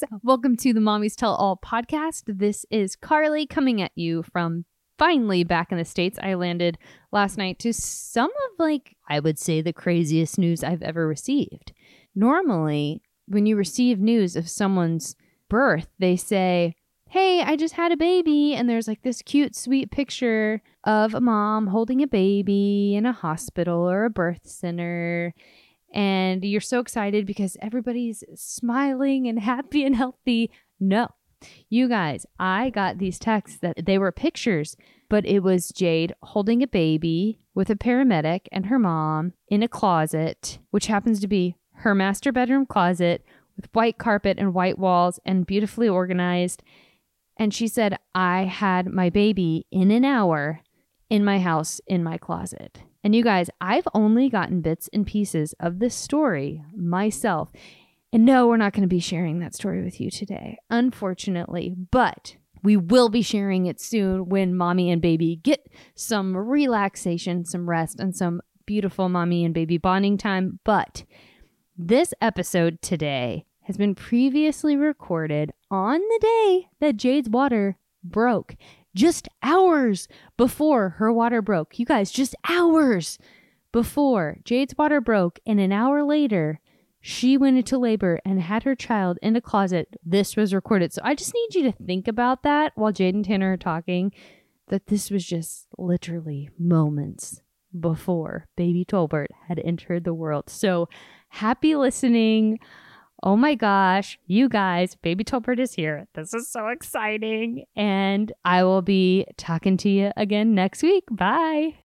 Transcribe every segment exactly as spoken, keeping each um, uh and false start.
guys. Welcome to the Mommy's Tell All podcast. This is Carly coming at you from finally back in the States. I landed last night to some of, like, I would say the craziest news I've ever received. Normally, when you receive news of someone's birth, they say, hey, I just had a baby, and there's like this cute, sweet picture of a mom holding a baby in a hospital or a birth center, and you're so excited because everybody's smiling and happy and healthy. No, you guys, I got these texts that they were pictures, but it was Jade holding a baby with a paramedic and her mom in a closet, which happens to be her master bedroom closet with white carpet and white walls and beautifully organized. And she said, I had my baby in an hour in my house, in my closet. And you guys, I've only gotten bits and pieces of this story myself. And no, we're not going to be sharing that story with you today, unfortunately. But we will be sharing it soon when mommy and baby get some relaxation, some rest, and some beautiful mommy and baby bonding time. But this episode today has been previously recorded on the day that Jade's water broke, just hours before her water broke. You guys, just hours before Jade's water broke, and an hour later, she went into labor and had her child in a closet. This was recorded. So I just need you to think about that while Jade and Tanner are talking, that this was just literally moments before baby Tolbert had entered the world. So happy listening. Oh my gosh, you guys, baby Tolbert is here. This is so exciting. And I will be talking to you again next week. Bye.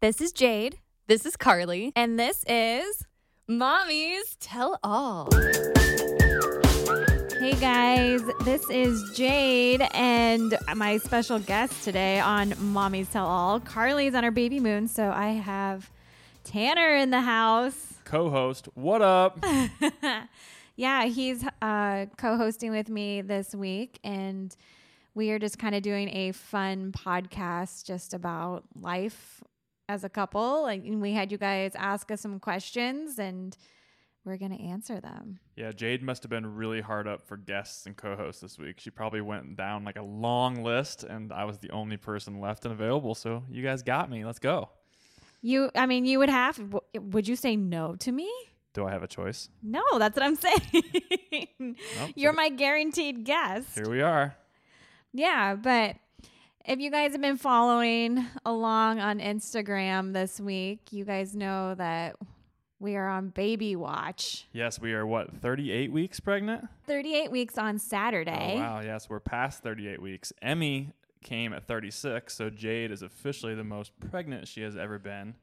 This is Jade. This is Carly. And this is Mommy's Tell All. Hey guys, this is Jade and my special guest today on Mommy's Tell All. Carly's on her baby moon, so I have Tanner in the house. Co-host, what up? Yeah, he's uh, co-hosting with me this week, and we are just kind of doing a fun podcast just about life as a couple. And we had you guys ask us some questions, and we're going to answer them. Yeah, Jade must have been really hard up for guests and co-hosts this week. She probably went down like a long list, and I was the only person left and available, so you guys got me. Let's go. You, I mean, you would have, would you say no to me? Do I have a choice? No, that's what I'm saying. Nope, you're my guaranteed guest. Here we are. Yeah, but if you guys have been following along on Instagram this week, you guys know that we are on baby watch. Yes, we are, what, thirty-eight weeks pregnant? thirty-eight weeks on Saturday. Oh, wow, yes, we're past thirty-eight weeks. Emmy came at thirty-six, so Jade is officially the most pregnant she has ever been.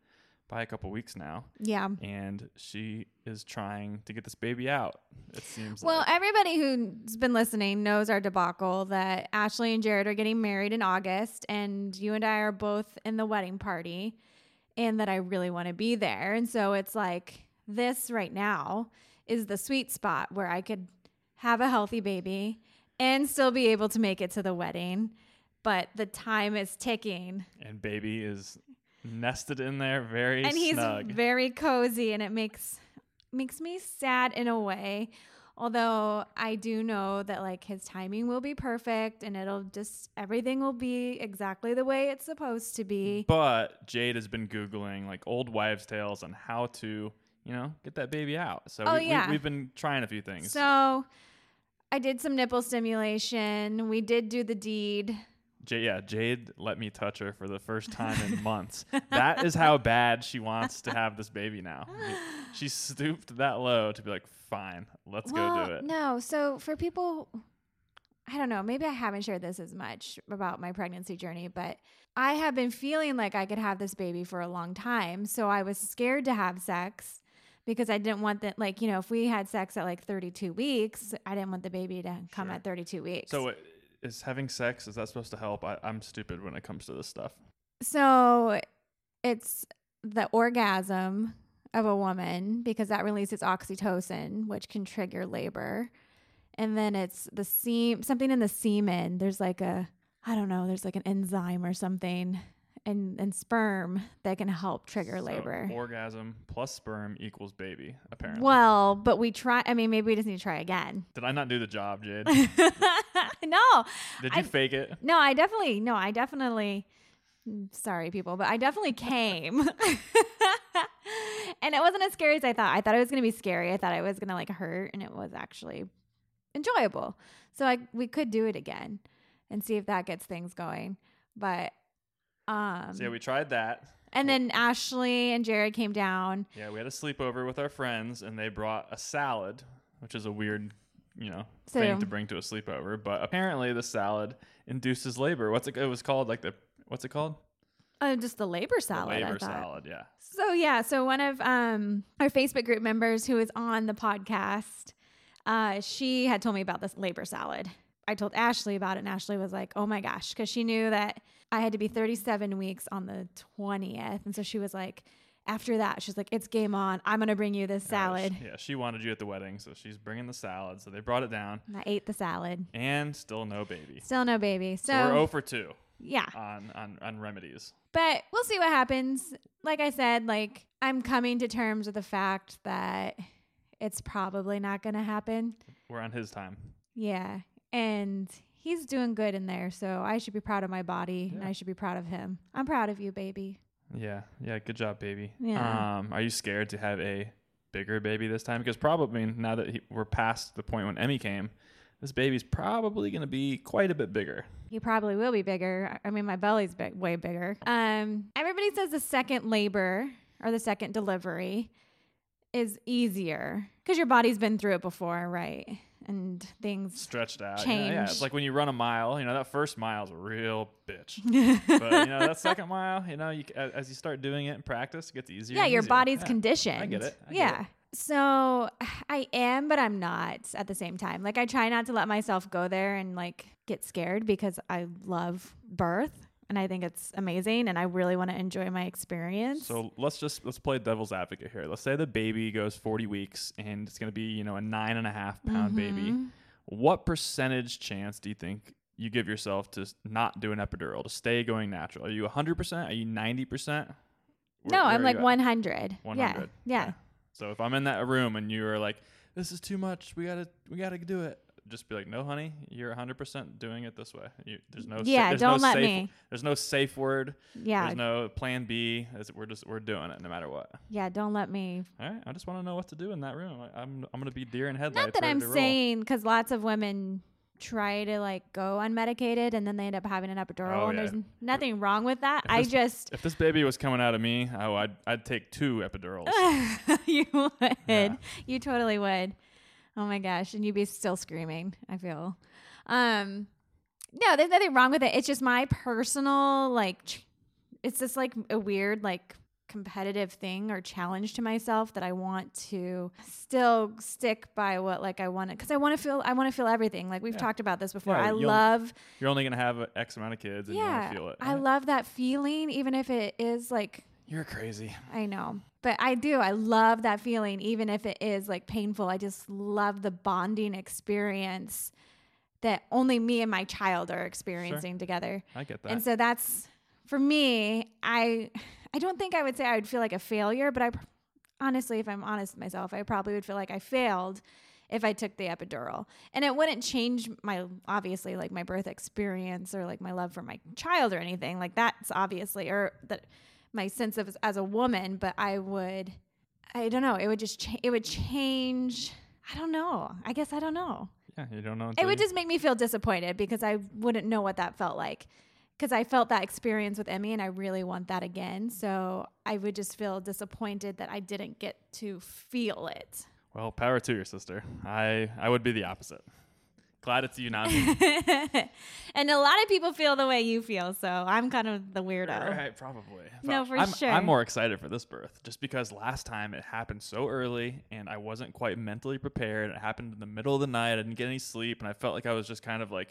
By a couple weeks now. Yeah. And she is trying to get this baby out, it seems well, like. Well, everybody who's been listening knows our debacle that Ashley and Jared are getting married in August, and you and I are both in the wedding party, and that I really want to be there. And so it's like this right now is the sweet spot where I could have a healthy baby and still be able to make it to the wedding. But the time is ticking. And baby is nested in there very and snug. And he's very cozy, and it makes makes me sad in a way, although I do know that, like, his timing will be perfect, and it'll just, everything will be exactly the way it's supposed to be. But Jade has been Googling, like, old wives' tales on how to, you know, get that baby out. So oh, we, yeah. we, we've been trying a few things. So I did some nipple stimulation. We did do the deed. J- yeah, Jade let me touch her for the first time in months. That is how bad she wants to have this baby now. She stooped that low to be like, fine, let's well, go do it. No, so for people, I don't know, maybe I haven't shared this as much about my pregnancy journey, but I have been feeling like I could have this baby for a long time. So I was scared to have sex because I didn't want that, like, you know, if we had sex at like thirty-two weeks, I didn't want the baby to come sure. at thirty-two weeks. So it, Is having sex, is that supposed to help? I, I'm stupid when it comes to this stuff. So it's the orgasm of a woman because that releases oxytocin, which can trigger labor. And then it's the seam, something in the semen. There's like a, I don't know, there's like an enzyme or something. and, and sperm that can help trigger so labor. Orgasm plus sperm equals baby, apparently. Well, but we try. I mean, maybe we just need to try again. Did I not do the job, Jade? No. Did you I, fake it? No, I definitely. No, I definitely. Sorry, people, but I definitely came. And it wasn't as scary as I thought. I thought it was going to be scary. I thought I was going to like hurt, and it was actually enjoyable. So I we could do it again and see if that gets things going. But um so yeah, we tried that. And well, then Ashley and Jared came down. Yeah, we had a sleepover with our friends, and they brought a salad, which is a weird, you know, so, thing to bring to a sleepover, but apparently the salad induces labor. What's it it was called like the what's it called? Uh, just the labor salad. The labor salad, yeah. So yeah, so one of um our Facebook group members who is on the podcast, uh, she had told me about this labor salad. I told Ashley about it, and Ashley was like, oh my gosh, because she knew that I had to be thirty-seven weeks on the twentieth. And so she was like, after that, she's like, it's game on. I'm going to bring you this salad. Yeah, she wanted you at the wedding, so she's bringing the salad. So they brought it down. And I ate the salad. And still no baby. Still no baby. So, so we're oh for two. Yeah. On, on, on remedies. But we'll see what happens. Like I said, like I'm coming to terms with the fact that it's probably not going to happen. We're on his time. Yeah. And he's doing good in there, so I should be proud of my body, yeah. And I should be proud of him. I'm proud of you, baby. Yeah, yeah, good job, baby. Yeah. Um, are you scared to have a bigger baby this time? Because probably now that he, we're past the point when Emmy came, this baby's probably going to be quite a bit bigger. He probably will be bigger. I mean, my belly's big, way bigger. Um, everybody says the second labor or the second delivery is easier because your body's been through it before, right? And things stretched out. Change. Yeah, yeah, it's like when you run a mile, you know, that first mile is a real bitch. But, you know, that second mile, you know, you, as, as you start doing it in practice, it gets easier. Yeah, your easier. body's yeah. conditioned. I get it. I yeah. Get it. So I am, but I'm not at the same time. Like, I try not to let myself go there and, like, get scared because I love birth. And I think it's amazing, and I really want to enjoy my experience. So let's just let's play devil's advocate here. Let's say the baby goes forty weeks, and it's going to be, you know, a nine and a half pound mm-hmm. baby. What percentage chance do you think you give yourself to not do an epidural, to stay going natural? Are you one hundred percent? Are you ninety percent? Where, no, where I'm like one hundred. one hundred. Yeah. Yeah. Yeah. So if I'm in that room and you are like, this is too much, we gotta we gotta do it. Just be like, no, honey, you're one hundred percent doing it this way. You, there's no, yeah, sa- there's don't no let safe, me. There's no safe word. Yeah, there's no plan B. As we're just we're doing it no matter what. Yeah, don't let me. All right, I just want to know what to do in that room. I, I'm I'm gonna be deer in headlights. Not that I'm saying, because lots of women try to like go unmedicated and then they end up having an epidural, oh, and yeah. there's nothing wrong with that. If I this, just if this baby was coming out of me, oh, I'd I'd take two epidurals. You would. Yeah. You totally would. Oh my gosh. And you'd be still screaming, I feel. Um, no, there's nothing wrong with it. It's just my personal, like, it's just like a weird, like, competitive thing or challenge to myself that I want to still stick by what, like, I want to, because I want to feel, I want to feel everything. Like, we've yeah. talked about this before. Yeah, I love. You're only going to have X amount of kids and yeah, you want to feel it. I right? love that feeling, even if it is like. You're crazy. I know. But I do. I love that feeling, even if it is like painful. I just love the bonding experience that only me and my child are experiencing sure. together. I get that. And so that's, for me, I I don't think I would say I would feel like a failure, but I honestly, if I'm honest with myself, I probably would feel like I failed if I took the epidural. And it wouldn't change my, obviously, like my birth experience or like my love for my child or anything. Like that's obviously, or that... my sense of as a woman, but I would, I don't know. It would just, cha- it would change. I don't know. I guess I don't know. Yeah, you don't know. It would just make me feel disappointed because I wouldn't know what that felt like. Because I felt that experience with Emmy and I really want that again. So I would just feel disappointed that I didn't get to feel it. Well, power to your sister. I, I would be the opposite. Glad it's you, not me. And a lot of people feel the way you feel, so I'm kind of the weirdo. Right, probably. No, for I'm, sure. I'm more excited for this birth, just because last time it happened so early, and I wasn't quite mentally prepared. It happened in the middle of the night. I didn't get any sleep, and I felt like I was just kind of like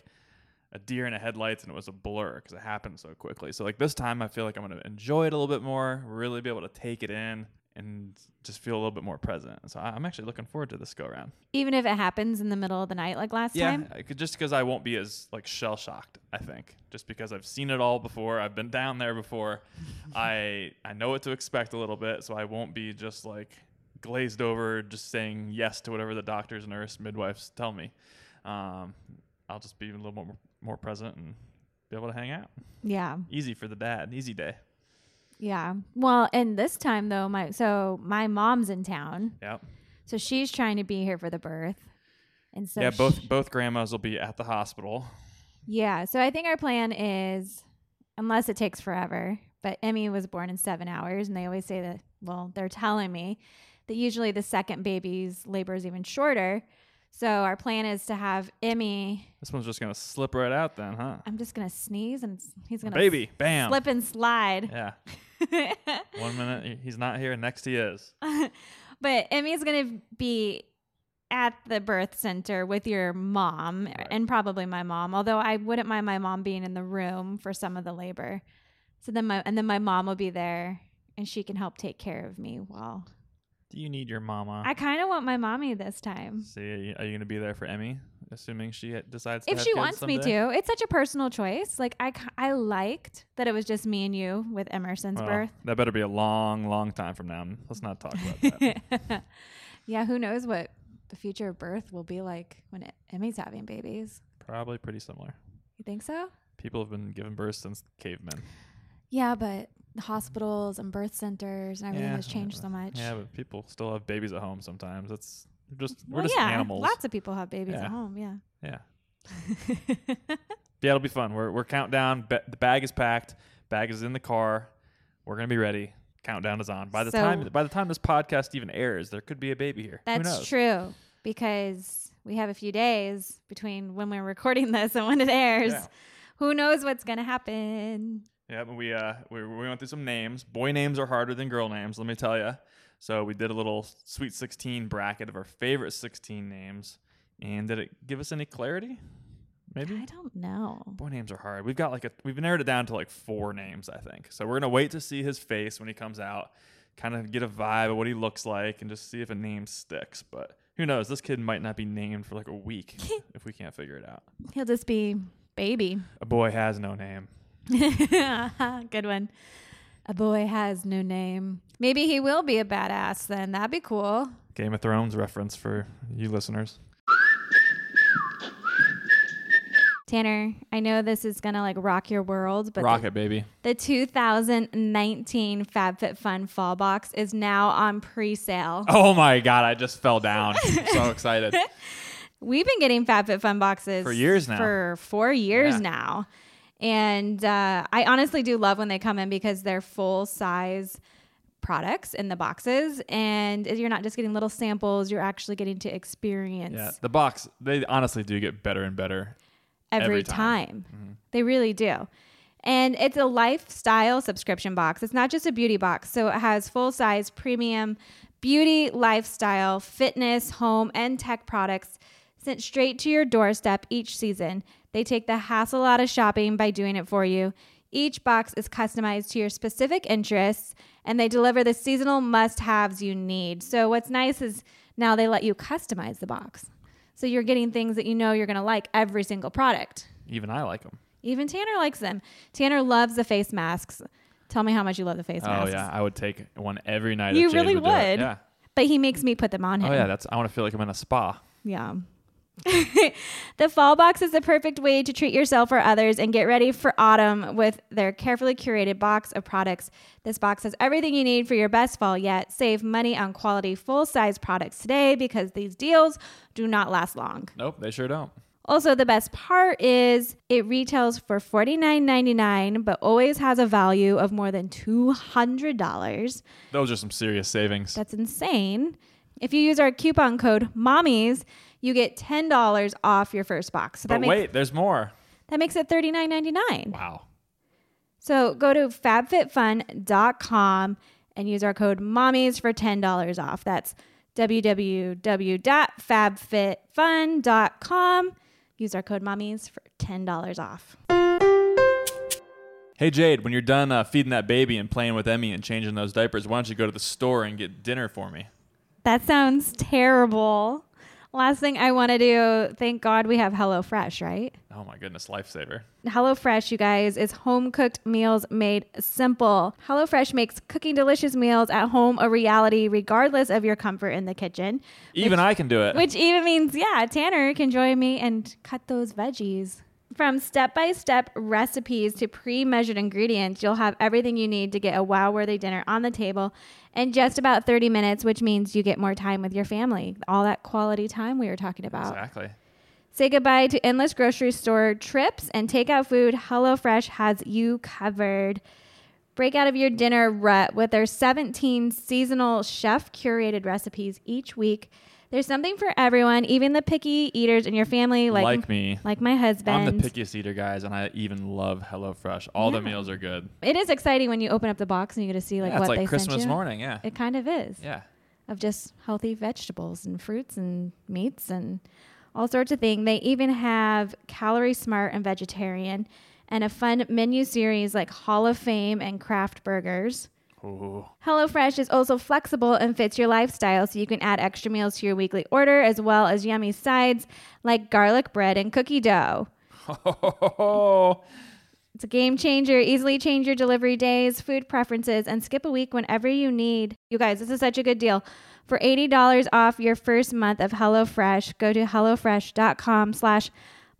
a deer in the headlights, and it was a blur because it happened so quickly. So like this time, I feel like I'm going to enjoy it a little bit more, really be able to take it in. and just feel a little bit more present. So I'm actually looking forward to this go around. Even if it happens in the middle of the night like last yeah, time? Yeah, just because I won't be as like shell shocked, I think. Just because I've seen it all before. I've been down there before. I I know what to expect a little bit, so I won't be just like glazed over, just saying yes to whatever the doctors, nurse, midwives tell me. Um, I'll just be a little more, more present and be able to hang out. Yeah. Easy for the dad. Easy day. Yeah. Well, and this time though, my so my mom's in town. Yep. So she's trying to be here for the birth. And so Yeah, both she, both grandmas will be at the hospital. Yeah. So I think our plan is, unless it takes forever, but Emmy was born in seven hours and they always say that, well, they're telling me that usually the second baby's labor is even shorter. So our plan is to have Emmy. This one's just going to slip right out then, huh? I'm just going to sneeze and he's going to baby, s- bam, slip and slide. Yeah. One minute he's not here, next he is. But Emmy's going to be at the birth center with your mom, right, and probably my mom, although I wouldn't mind my mom being in the room for some of the labor. So then my, and then my mom will be there and she can help take care of me while... Do you need your mama? I kind of want my mommy this time. See, are you, you going to be there for Emmy, assuming she decides to if have she kids wants someday? Me to? It's such a personal choice. Like I, I liked that it was just me and you with Emerson's well, birth. That better be a long, long time from now. Let's not talk about that. Yeah, who knows what the future of birth will be like when Emmy's having babies? Probably pretty similar. You think so? People have been giving birth since cavemen. Yeah, but hospitals and birth centers and everything yeah, has changed yeah, so much. Yeah, but people still have babies at home sometimes. That's just we're well, just yeah, animals. Lots of people have babies yeah. at home. Yeah. Yeah. Yeah, it'll be fun. We're we're countdown. Ba- the bag is packed. Bag is in the car. We're gonna be ready. Countdown is on. By the so time by the time this podcast even airs, there could be a baby here. That's Who knows? True because we have a few days between when we're recording this and when it airs. Yeah. Who knows what's gonna happen? Yeah, but we uh we, we went through some names. Boy names are harder than girl names, let me tell you. So we did a little Sweet sixteen bracket of our favorite sixteen names. And did it give us any clarity? Maybe? I don't know. Boy names are hard. We've got like a we've narrowed it down to like four names, I think. So we're gonna wait to see his face when he comes out, kind of get a vibe of what he looks like, and just see if a name sticks. But who knows? This kid might not be named for like a week if we can't figure it out. He'll just be baby. A boy has no name. Good one. A boy has no name. Maybe he will be a badass then. That'd be cool. Game of Thrones reference for you listeners. Tanner, I know this is gonna like rock your world, but rock the, it, baby. The two thousand nineteen FabFitFun Fall Box is now on pre-sale. Oh my god, I just fell down. I'm so excited. We've been getting FabFitFun boxes for years now. For four years yeah. now. And uh, I honestly do love when they come in because they're full size products in the boxes, and you're not just getting little samples; you're actually getting to experience. Yeah, the box they honestly do get better and better every, every time. time. Mm-hmm. They really do, and it's a lifestyle subscription box. It's not just a beauty box, so it has full size premium beauty, lifestyle, fitness, home, and tech products sent straight to your doorstep each season. They take the hassle out of shopping by doing it for you. Each box is customized to your specific interests, and they deliver the seasonal must-haves you need. So what's nice is now they let you customize the box. So you're getting things that you know you're going to like every single product. Even I like them. Even Tanner likes them. Tanner loves the face masks. Tell me how much you love the face oh, masks. Oh, yeah. I would take one every night. You really would. would. Yeah. But he makes me put them on him. Oh, yeah. That's. I want to feel like I'm in a spa. Yeah. The fall box is the perfect way to treat yourself or others and get ready for autumn with their carefully curated box of products. This box has everything you need for your best fall yet. Save money on quality full-size products today because these deals do not last long. Nope, they sure don't. Also, the best part is it retails for forty-nine ninety-nine, but always has a value of more than two hundred dollars. Those are some serious savings. That's insane. If you use our coupon code MOMMIES, you get ten dollars off your first box. So but that makes, wait, there's more. That makes it thirty-nine ninety-nine. Wow. So go to fab fit fun dot com and use our code MOMMIES for ten dollars off. That's w w w dot fab fit fun dot com. Use our code MOMMIES for ten dollars off. hey, Jade, when you're done uh, feeding that baby and playing with Emmy and changing those diapers, why don't you go to the store and get dinner for me? That sounds terrible. Last thing I want to do, thank God we have HelloFresh, right? Oh my goodness, lifesaver. HelloFresh, you guys, is home-cooked meals made simple. HelloFresh makes cooking delicious meals at home a reality regardless of your comfort in the kitchen. Even which, I can do it. Which even means, yeah, Tanner can join me and cut those veggies. From step-by-step recipes to pre-measured ingredients, you'll have everything you need to get a wow-worthy dinner on the table in just about thirty minutes, which means you get more time with your family. All that quality time we were talking about. Exactly. Say goodbye to endless grocery store trips and takeout food. HelloFresh has you covered. Break out of your dinner rut with their seventeen seasonal chef-curated recipes each week. There's something for everyone, even the picky eaters in your family. Like, like me. Like my husband. I'm the pickiest eater, guys, and I even love HelloFresh. All yeah. the meals are good. It is exciting when you open up the box and you get to see like yeah, what like they Christmas sent you. It's like Christmas morning, yeah. It kind of is. Yeah. Of just healthy vegetables and fruits and meats and all sorts of things. They even have Calorie Smart and Vegetarian and a fun menu series like Hall of Fame and Craft Burgers. Ooh. HelloFresh is also flexible and fits your lifestyle, so you can add extra meals to your weekly order as well as yummy sides like garlic bread and cookie dough. Oh. It's a game changer. Easily change your delivery days, food preferences, and skip a week whenever you need. You guys, this is such a good deal. For eighty dollars off your first month of HelloFresh, go to HelloFresh.com slash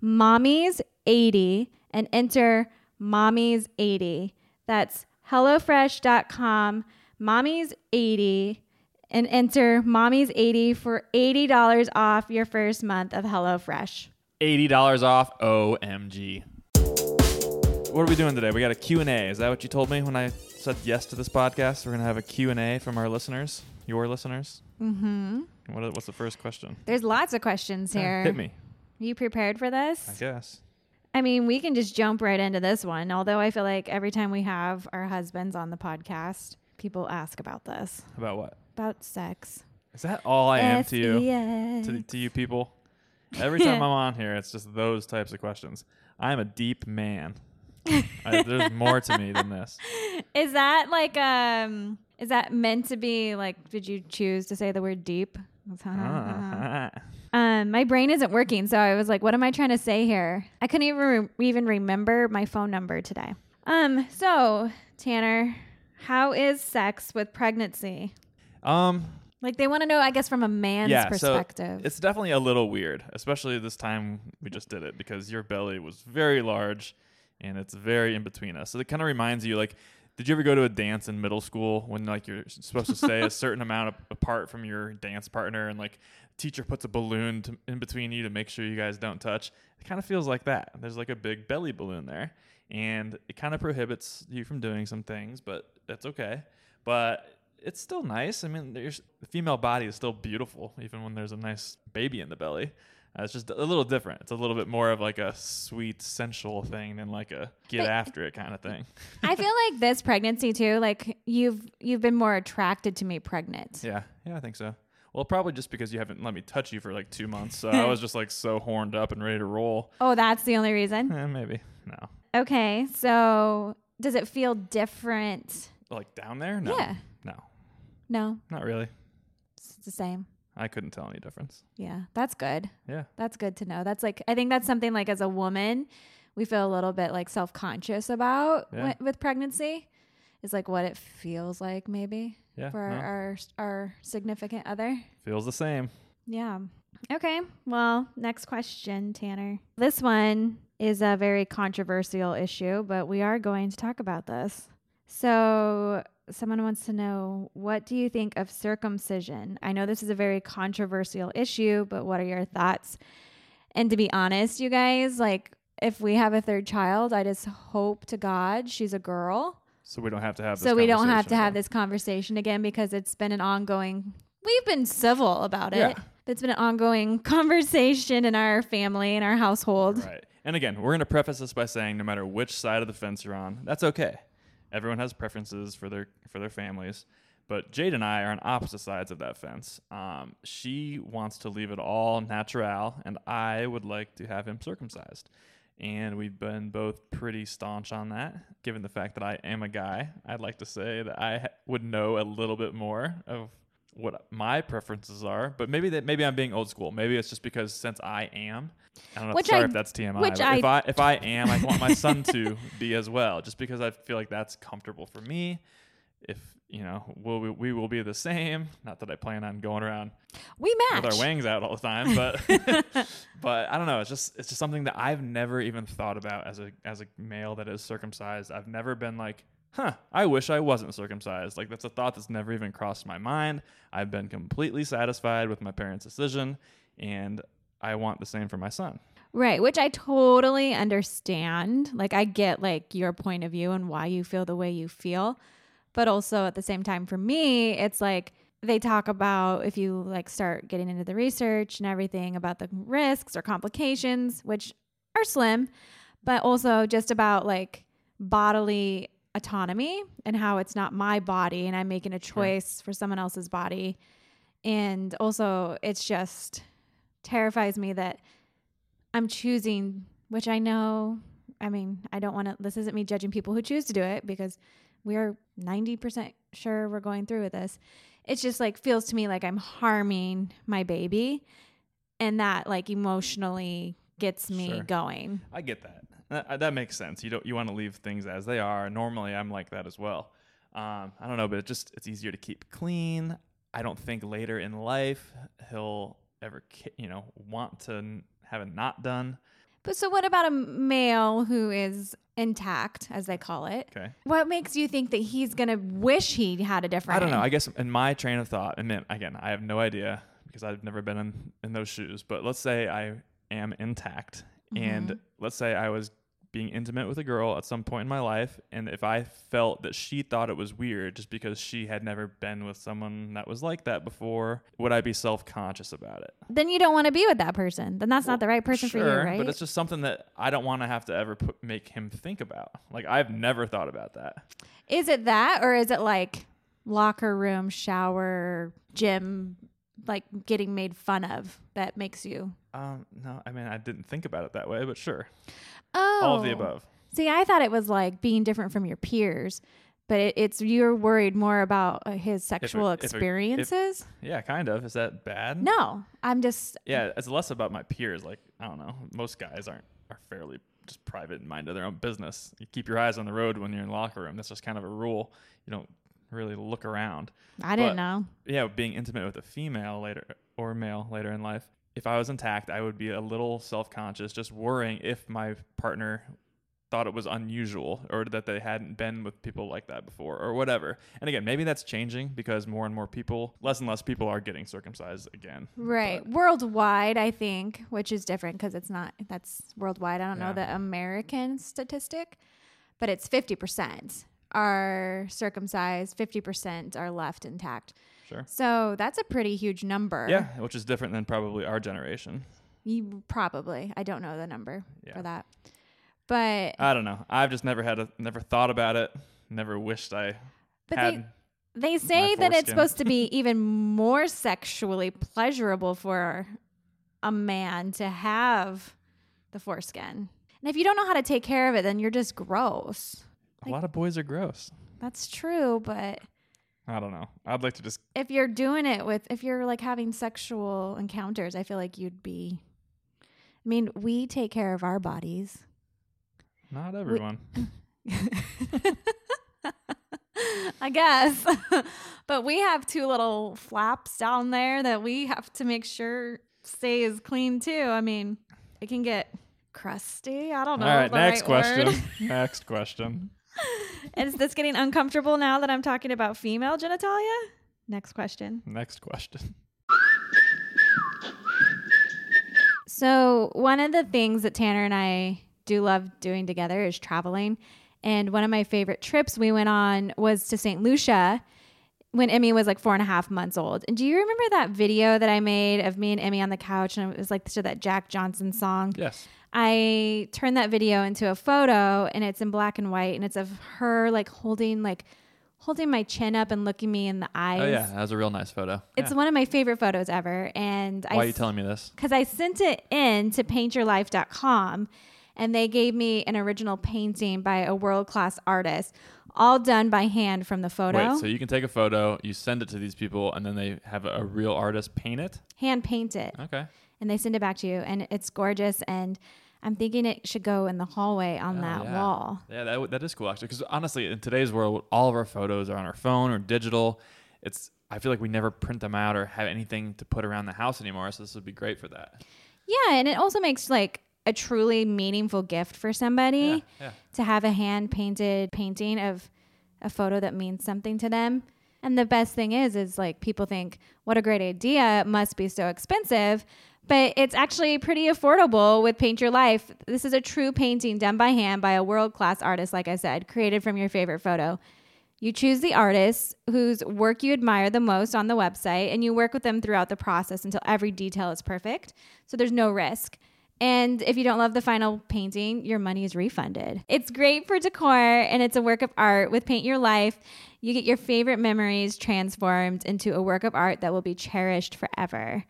Mommies80 and enter Mommies eighty. That's HelloFresh dot com, Mommies eighty, and enter Mommies eighty for eighty dollars off your first month of HelloFresh. eighty dollars off, O M G. What are we doing today? We got a Q and A. Is that what you told me when I said yes to this podcast? We're going to have a Q and A from our listeners, your listeners? Mm-hmm. What, what's the first question? There's lots of questions here. Yeah, hit me. Are you prepared for this? I guess. I mean, we can just jump right into this one, although I feel like every time we have our husbands on the podcast, people ask about this. About what? About sex. Is that all I am to you? To, to you people? Every time I'm on here, it's just those types of questions. I'm a deep man. I, there's more to me than this. Is that like, um, is that meant to be like, did you choose to say the word deep? Uh-huh. Um, my brain isn't working, so I was like, what am I trying to say here? I couldn't even re- even remember my phone number today. Um, so Tanner, how is sex with pregnancy? Um, like they want to know, I guess, from a man's yeah, perspective. So it's definitely a little weird, especially this time we just did it because your belly was very large and it's very in between us. So it kind of reminds you, like, did you ever go to a dance in middle school when like you're supposed to stay a certain amount of, apart from your dance partner and like teacher puts a balloon to, in between you to make sure you guys don't touch? It kind of feels like that. There's like a big belly balloon there and it kind of prohibits you from doing some things, but that's okay. But it's still nice. I mean, there's, the female body is still beautiful even when there's a nice baby in the belly. Uh, it's just a little different. It's a little bit more of like a sweet, sensual thing than like a get but after it kind of thing. I feel like this pregnancy too, like you've you've been more attracted to me pregnant. Yeah, yeah, I think so. Well, probably just because you haven't let me touch you for like two months. So I was just like so horned up and ready to roll. Oh, that's the only reason? Eh, maybe. No. Okay, so does it feel different? Like down there? No. Yeah. No. No. Not really. It's the same. I couldn't tell any difference. Yeah, that's good. Yeah. That's good to know. That's like, I think that's something like as a woman, we feel a little bit like self-conscious about yeah. wh- with pregnancy is like what it feels like maybe yeah, for no. our, our our significant other. Feels the same. Yeah. Okay. Well, next question, Tanner. This one is a very controversial issue, but we are going to talk about this. So someone wants to know, what do you think of circumcision? I know this is a very controversial issue, but what are your thoughts? And to be honest, you guys, like if we have a third child, I just hope to God she's a girl. So we don't have to have this So we don't have to again. have this conversation again because it's been an ongoing, we've been civil about yeah. it. It's been an ongoing conversation in our family, in our household. Right. And again, we're going to preface this by saying no matter which side of the fence you're on, that's okay. Everyone has preferences for their for their families, but Jade and I are on opposite sides of that fence. Um, she wants to leave it all natural, and I would like to have him circumcised. And we've been both pretty staunch on that. Given the fact that I am a guy, I'd like to say that I ha- would know a little bit more of what my preferences are, but maybe that maybe I'm being old school. Maybe it's just because since I am, I don't know. Which sorry I, if that's T M I. But I, if I if I am, I want my son to be as well, just because I feel like that's comfortable for me. If you know, we'll, we we will be the same. Not that I plan on going around we match with our wings out all the time, but but I don't know. It's just it's just something that I've never even thought about as a as a male that is circumcised. I've never been like, huh, I wish I wasn't circumcised. Like that's a thought that's never even crossed my mind. I've been completely satisfied with my parents' decision, and I want the same for my son. Right, which I totally understand. Like I get like your point of view and why you feel the way you feel. But also at the same time, for me, it's like they talk about if you like start getting into the research and everything about the risks or complications, which are slim, but also just about like bodily autonomy and how it's not my body and I'm making a choice sure. for someone else's body. And also it's just terrifies me that I'm choosing, which I know, I mean, I don't want to, this isn't me judging people who choose to do it because we're ninety percent sure we're going through with this. It's just like feels to me like I'm harming my baby, and that like emotionally gets me sure. going. I get that. That, that makes sense. You don't you want to leave things as they are. Normally, I'm like that as well. Um, I don't know, but it just it's easier to keep clean. I don't think later in life he'll ever you know want to have it not done. But so what about a male who is intact, as they call it? Okay. What makes you think that he's going to wish he had a different... I don't know. I guess in my train of thought, and then again, I have no idea because I've never been in, in those shoes, but let's say I am intact mm-hmm. and let's say I was being intimate with a girl at some point in my life, and if I felt that she thought it was weird just because she had never been with someone that was like that before, would I be self-conscious about it? Then you don't want to be with that person. Then that's well, not the right person sure, for you, right? But it's just something that I don't want to have to ever put, make him think about. Like, I've never thought about that. Is it that, or is it like locker room, shower, gym, like getting made fun of that makes you... Um, no, I mean, I didn't think about it that way, but sure. Oh. All of the above. See, I thought it was like being different from your peers, but it, it's you're worried more about uh, his sexual if it, experiences. If it, if, yeah, kind of. Is that bad? No, I'm just... Yeah, it's less about my peers. Like, I don't know. Most guys aren't are fairly just private and mind of their own business. You keep your eyes on the road when you're in the locker room. That's just kind of a rule. You don't really look around. I didn't but, know. Yeah, being intimate with a female later or male later in life, if I was intact, I would be a little self-conscious, just worrying if my partner thought it was unusual or that they hadn't been with people like that before or whatever. And again, maybe that's changing because more and more people, less and less people are getting circumcised again. Right. But worldwide, I think, which is different because it's not, that's worldwide. I don't yeah. know the American statistic, but it's fifty percent are circumcised, fifty percent are left intact. Sure. So that's a pretty huge number. Yeah, which is different than probably our generation. You probably. I don't know the number yeah. for that. But I don't know. I've just never had a never thought about it. Never wished I but had. They, they say that it's supposed to be even more sexually pleasurable for a man to have the foreskin. And if you don't know how to take care of it, then you're just gross. Like, a lot of boys are gross. That's true, but I don't know. I'd like to just... If you're doing it with... If you're, like, having sexual encounters, I feel like you'd be... I mean, we take care of our bodies. Not everyone. We, I guess. But we have two little flaps down there that we have to make sure stays clean, too. I mean, it can get crusty. I don't know. All right, next question. Next question. Is this getting uncomfortable now that I'm talking about female genitalia? Next question. Next question. So one of the things that Tanner and I do love doing together is traveling. And one of my favorite trips we went on was to Saint Lucia when Emmy was like four and a half months old. And do you remember that video that I made of me and Emmy on the couch? And it was like to that Jack Johnson song. Yes. I turned that video into a photo, and it's in black and white, and it's of her like holding like holding my chin up and looking me in the eyes. Oh yeah, that was a real nice photo. It's yeah. one of my favorite photos ever. And why I, are you telling me this? Because I sent it in to paint your life dot com, and they gave me an original painting by a world-class artist, all done by hand from the photo. Wait, so you can take a photo, you send it to these people, and then they have a real artist paint it? Hand paint it. Okay. And they send it back to you, and it's gorgeous, and I'm thinking it should go in the hallway on oh, that yeah. wall. Yeah, that w- that is cool, actually, because honestly, in today's world, all of our photos are on our phone or digital. It's I feel like we never print them out or have anything to put around the house anymore, so this would be great for that. Yeah, and it also makes, like, a truly meaningful gift for somebody yeah, yeah. to have a hand-painted painting of a photo that means something to them. And the best thing is, is, like, people think, what a great idea. It must be so expensive. But it's actually pretty affordable with Paint Your Life. This is a true painting done by hand by a world-class artist, like I said, created from your favorite photo. You choose the artists whose work you admire the most on the website, and you work with them throughout the process until every detail is perfect. So there's no risk. And if you don't love the final painting, your money is refunded. It's great for decor, and it's a work of art. With Paint Your Life, you get your favorite memories transformed into a work of art that will be cherished forever.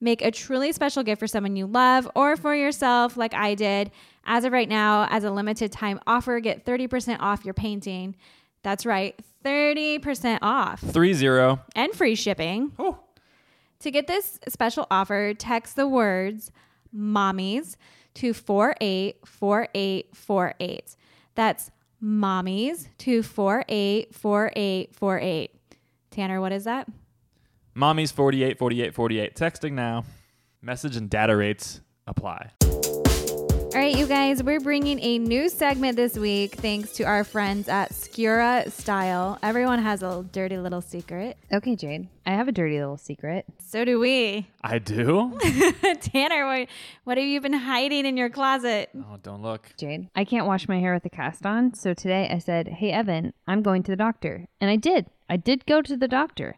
Make a truly special gift for someone you love or for yourself, like I did. As of right now, as a limited time offer, get thirty percent off your painting. That's right, thirty percent off. Three zero. And free shipping. Oh. To get this special offer, text the words Mommies to four eight four eight four eight. That's Mommies to four eight four eight four eight. Tanner, what is that? Mommies four eight four eight four eight. Texting now. Message and data rates apply. All right, you guys, we're bringing a new segment this week thanks to our friends at Skura Style. Everyone has a dirty little secret. Okay, Jade, I have a dirty little secret. So do we. I do? Tanner, what, what have you been hiding in your closet? Oh, don't look. Jade, I can't wash my hair with a cast on, so today I said, hey, Evan, I'm going to the doctor. And I did. I did go to the doctor.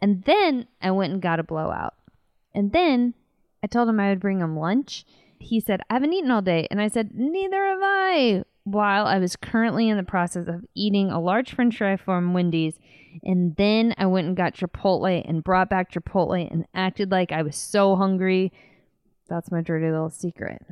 And then I went and got a blowout. And then I told him I would bring him lunch. He said, I haven't eaten all day. And I said, neither have I. While I was currently in the process of eating a large french fry from Wendy's. And then I went and got Chipotle and brought back Chipotle and acted like I was so hungry. That's my dirty little secret.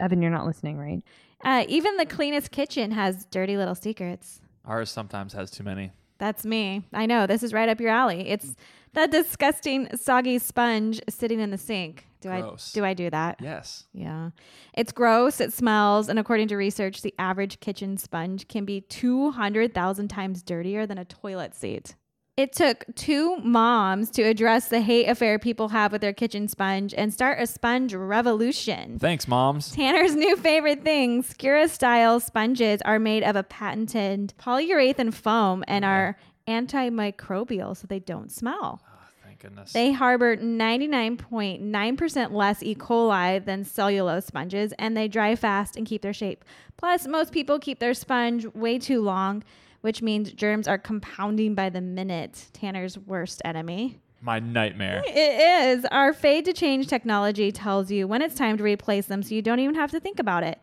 Evan, you're not listening, right? Uh, even the cleanest kitchen has dirty little secrets. Ours sometimes has too many. That's me. I know. This is right up your alley. It's that disgusting, soggy sponge sitting in the sink. Do gross. I do I do that? Yes. Yeah. It's gross. It smells. And according to research, the average kitchen sponge can be two hundred thousand times dirtier than a toilet seat. It took two moms to address the hate affair people have with their kitchen sponge and start a sponge revolution. Thanks, moms. Tanner's new favorite thing, Skura Style sponges, are made of a patented polyurethane foam and are antimicrobial, so they don't smell. Oh, thank goodness. They harbor ninety-nine point nine percent less E. coli than cellulose sponges, and they dry fast and keep their shape. Plus, most people keep their sponge way too long, which means germs are compounding by the minute. Tanner's worst enemy. My nightmare. It is. Our fade to change technology tells you when it's time to replace them, so you don't even have to think about it.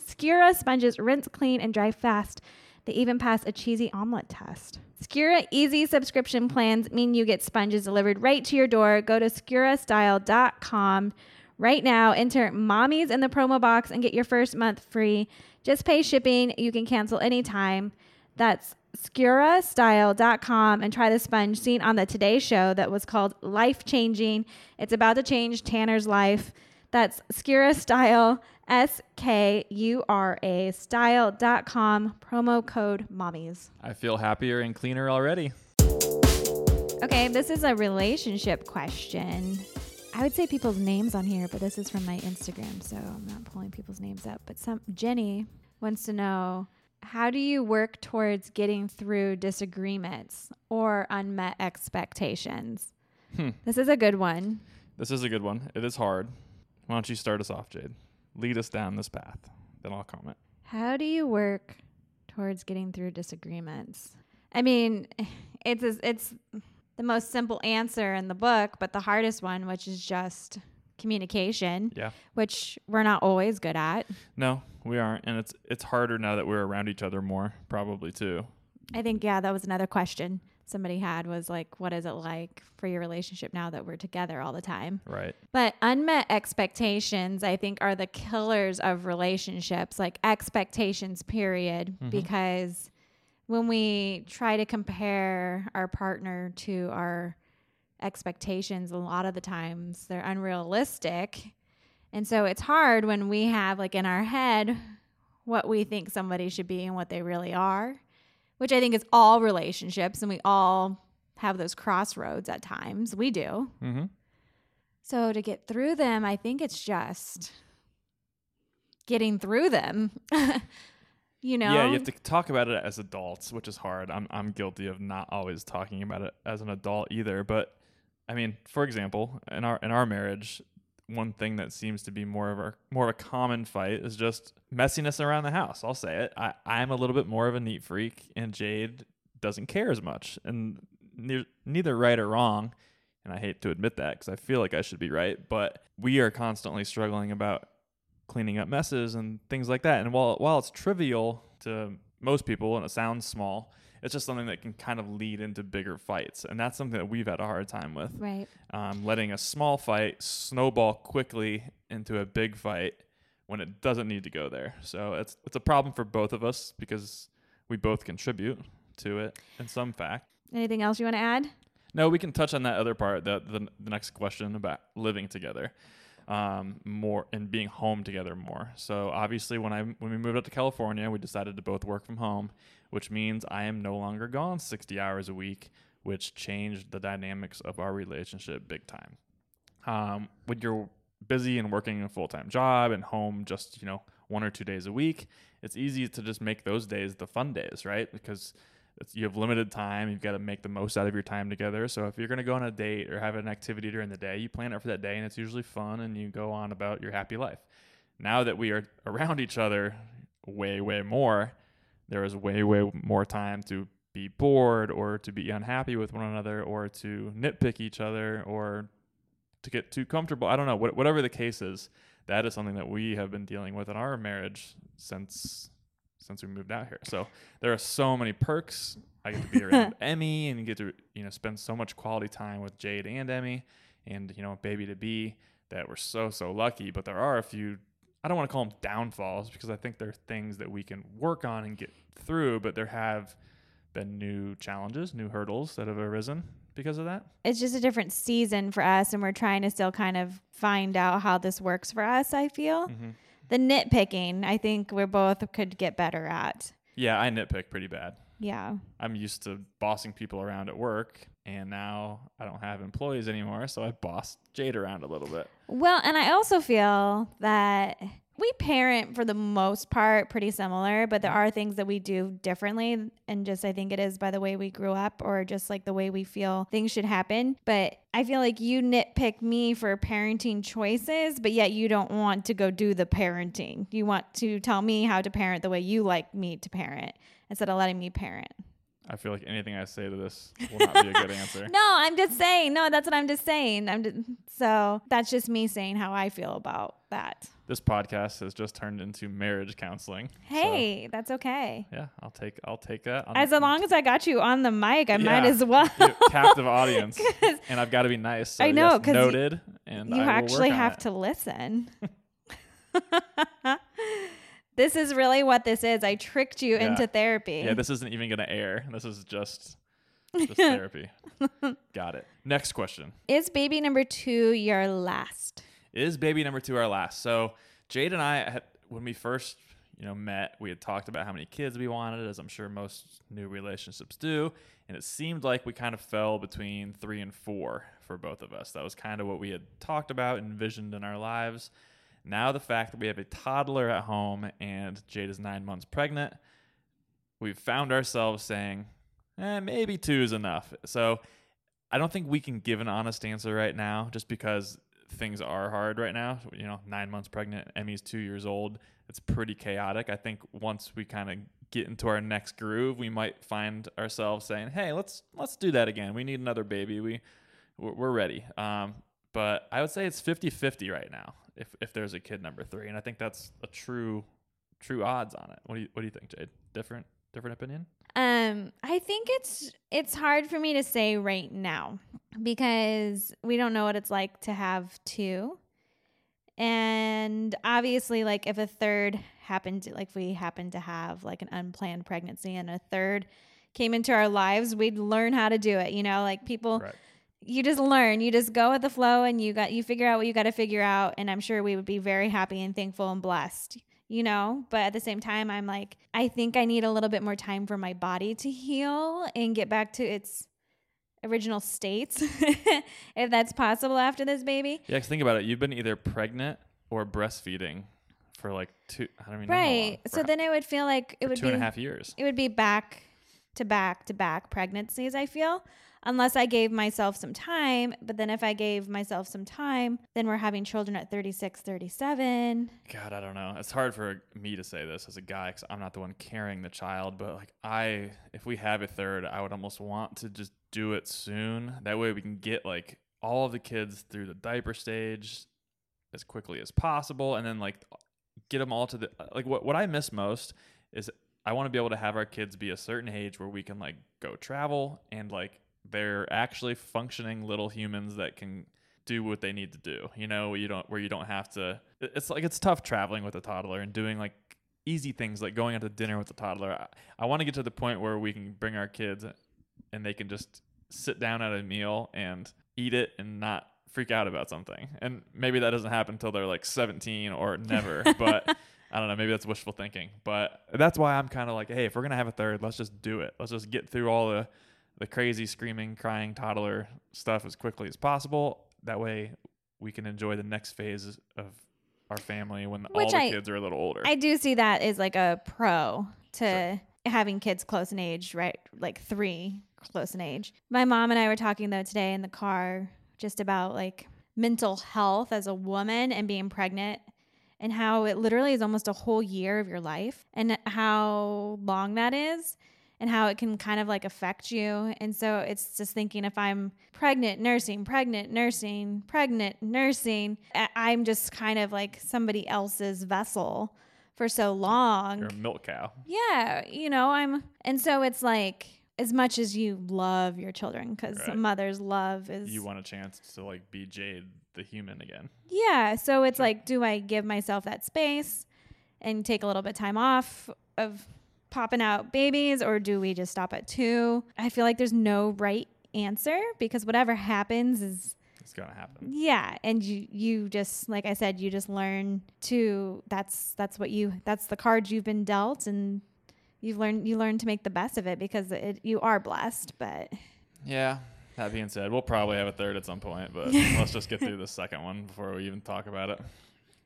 Skura sponges rinse clean and dry fast. They even pass a cheesy omelet test. Skura easy subscription plans mean you get sponges delivered right to your door. Go to skura style dot com right now. Enter Mommies in the promo box and get your first month free. Just pay shipping. You can cancel anytime. That's skura style dot com, and try the sponge seen on the Today Show that was called Life Changing. It's about to change Tanner's life. That's Skura Style, S K U R A, style dot com, promo code Mommies. I feel happier and cleaner already. Okay, this is a relationship question. I would say people's names on here, but this is from my Instagram, so I'm not pulling people's names up. But some Jenny wants to know, how do you work towards getting through disagreements or unmet expectations? Hmm. This is a good one. This is a good one. It is hard. Why don't you start us off, Jade? Lead us down this path. Then I'll comment. How do you work towards getting through disagreements? I mean, it's it's the most simple answer in the book, but the hardest one, which is just communication, yeah, which we're not always good at. No, we aren't. And it's it's harder now that we're around each other more, probably, too. I think, yeah, that was another question. somebody had was like, what is it like for your relationship now that we're together all the time? Right. But unmet expectations, I think, are the killers of relationships, like expectations, period, mm-hmm. because when we try to compare our partner to our expectations, a lot of the times they're unrealistic. And so it's hard when we have like in our head what we think somebody should be and what they really are, which I think is all relationships, and we all have those crossroads at times. We do. Mm-hmm. So to get through them, I think it's just getting through them. You know? Yeah, you have to talk about it as adults, which is hard. I'm I'm guilty of not always talking about it as an adult either. But I mean, for example, in our in our marriage, one thing that seems to be more of a more of a common fight is just messiness around the house. I'll say it. I I'm a little bit more of a neat freak, and Jade doesn't care as much, and ne- neither right or wrong. And I hate to admit that because I feel like I should be right, but we are constantly struggling about cleaning up messes and things like that. And while while it's trivial to most people and it sounds small, it's just something that can kind of lead into bigger fights. And that's something that we've had a hard time with. Right. Um, letting a small fight snowball quickly into a big fight when it doesn't need to go there. So it's it's a problem for both of us because we both contribute to it in some fact. Anything else you want to add? No, we can touch on that other part, the the, the next question about living together. Um, more and being home together more. So obviously when I when we moved out to California, we decided to both work from home, which means I am no longer gone sixty hours a week, which changed the dynamics of our relationship big time. Um, when you're busy and working a full-time job and home just, you know, one or two days a week, it's easy to just make those days the fun days, right? Because it's, you have limited time. You've got to make the most out of your time together. So if you're going to go on a date or have an activity during the day, you plan it for that day, and it's usually fun, and you go on about your happy life. Now that we are around each other way, way more, there is way, way more time to be bored or to be unhappy with one another or to nitpick each other or to get too comfortable. I don't know. Wh- whatever the case is, that is something that we have been dealing with in our marriage since... since we moved out here. So there are so many perks. I get to be around Emmy and get to, you know, spend so much quality time with Jade and Emmy and, you know, baby to be, that we're so, so lucky. But there are a few, I don't want to call them downfalls because I think they're things that we can work on and get through, but there have been new challenges, new hurdles that have arisen because of that. It's just a different season for us, and we're trying to still kind of find out how this works for us, I feel. Mm-hmm. The nitpicking, I think we both could get better at. Yeah, I nitpick pretty bad. Yeah. I'm used to bossing people around at work, and now I don't have employees anymore, so I boss Jade around a little bit. Well, and I also feel that we parent, for the most part, pretty similar, but there are things that we do differently, and just I think it is by the way we grew up or just like the way we feel things should happen. But I feel like you nitpick me for parenting choices, but yet you don't want to go do the parenting. You want to tell me how to parent the way you like me to parent instead of letting me parent. I feel like anything I say to this will not be a good answer. No, I'm just saying. No, that's what I'm just saying. I'm just, so that's just me saying how I feel about that. This podcast has just turned into marriage counseling. Hey, so that's okay. Yeah, I'll take I'll take that. As the, long as I got you on the mic, I yeah, might as well. Captive audience. And I've got to be nice. So I know. Yes, noted. You, and you I actually will work have on it. To listen. This is really what this is. I tricked you yeah. into therapy. Yeah, this isn't even going to air. This is just, just therapy. Got it. Next question. Is baby number two your last? Is baby number two our last? So Jade and I, had, when we first you know, met, we had talked about how many kids we wanted, as I'm sure most new relationships do. And it seemed like we kind of fell between three and four for both of us. That was kind of what we had talked about, envisioned in our lives. Now the fact that we have a toddler at home and Jade is nine months pregnant, we've found ourselves saying, eh, maybe two is enough. So I don't think we can give an honest answer right now just because things are hard right now. You know, nine months pregnant, Emmy's two years old. It's pretty chaotic. I think once we kind of get into our next groove, we might find ourselves saying, hey, let's let's do that again. We need another baby. We, we're ready. Um, but I would say it's fifty-fifty right now. If if there's a kid number three, and I think that's a true true odds on it. What do you what do you think, Jade? Different different opinion? Um, I think it's it's hard for me to say right now because we don't know what it's like to have two. And obviously, like if a third happened, to, like if we happened to have like an unplanned pregnancy and a third came into our lives, we'd learn how to do it. You know, like people, right. you just learn, you just go with the flow and you got, you figure out what you got to figure out. And I'm sure we would be very happy and thankful and blessed, you know, but at the same time, I'm like, I think I need a little bit more time for my body to heal and get back to its original states, if that's possible after this baby. Yeah, because think about it. You've been either pregnant or breastfeeding for like two, I don't even know how long. Right. So then it would feel like it would be two and a half years. It would be back to back to back pregnancies, I feel, unless I gave myself some time. But then if I gave myself some time, then we're having children at thirty-six, thirty-seven. God, I don't know. It's hard for me to say this as a guy because I'm not the one carrying the child. But like I, if we have a third, I would almost want to just do it soon. That way we can get like all of the kids through the diaper stage as quickly as possible. And then like get them all to the, like what, what I miss most is I want to be able to have our kids be a certain age where we can like go travel and like they're actually functioning little humans that can do what they need to do. You know, you don't, where you don't have to, it's like, it's tough traveling with a toddler and doing like easy things like going out to dinner with a toddler. I, I want to get to the point where we can bring our kids and they can just sit down at a meal and eat it and not freak out about something. And maybe that doesn't happen until they're like seventeen or never, but I don't know. Maybe that's wishful thinking, but that's why I'm kind of like, hey, if we're going to have a third, let's just do it. Let's just get through all the, the crazy screaming, crying toddler stuff as quickly as possible. That way we can enjoy the next phase of our family when Which all the I, kids are a little older. I do see that as like a pro to sure. having kids close in age, right? Like three close in age. My mom and I were talking though today in the car just about like mental health as a woman and being pregnant. And how it literally is almost a whole year of your life and how long that is and how it can kind of like affect you. And so it's just thinking if I'm pregnant, nursing, pregnant, nursing, pregnant, nursing, I'm just kind of like somebody else's vessel for so long. You're a milk cow. Yeah. You know, I'm, and so it's like, as much as you love your children, because right. mother's love is... You want a chance to, like, be Jade the human again. Yeah, so it's sure. like, do I give myself that space and take a little bit of time off of popping out babies, or do we just stop at two? I feel like there's no right answer, because whatever happens is... It's gonna happen. Yeah, and you, you just, like I said, you just learn to... That's that's what you... That's the cards you've been dealt, and... You've learned, you learn to make the best of it because it, you are blessed, but. Yeah. That being said, we'll probably have a third at some point, but let's just get through the second one before we even talk about it.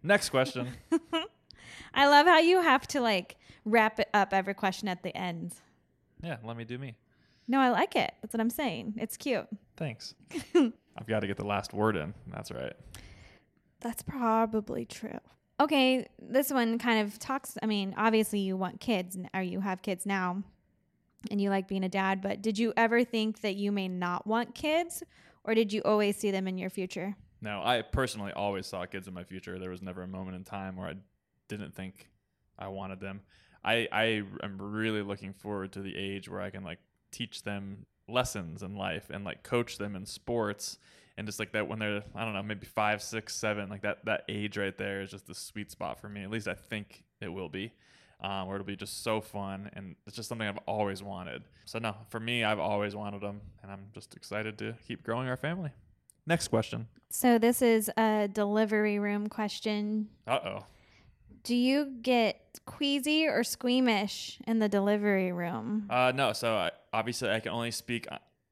Next question. I love how you have to like wrap it up every question at the end. Yeah. Let me do me. No, I like it. That's what I'm saying. It's cute. Thanks. I've got to get the last word in. That's right. That's probably true. Okay, this one kind of talks, I mean, obviously you want kids or you have kids now and you like being a dad, but did you ever think that you may not want kids or did you always see them in your future? No, I personally always saw kids in my future. There was never a moment in time where I didn't think I wanted them. I, I am really looking forward to the age where I can like teach them lessons in life and like coach them in sports. And just like that when they're, I don't know, maybe five, six, seven, like that, that age right there is just the sweet spot for me. At least I think it will be, um, where it'll be just so fun. And it's just something I've always wanted. So no, for me, I've always wanted them. And I'm just excited to keep growing our family. Next question. So this is a delivery room question. Uh-oh. Do you get queasy or squeamish in the delivery room? Uh, no. So I, obviously I can only speak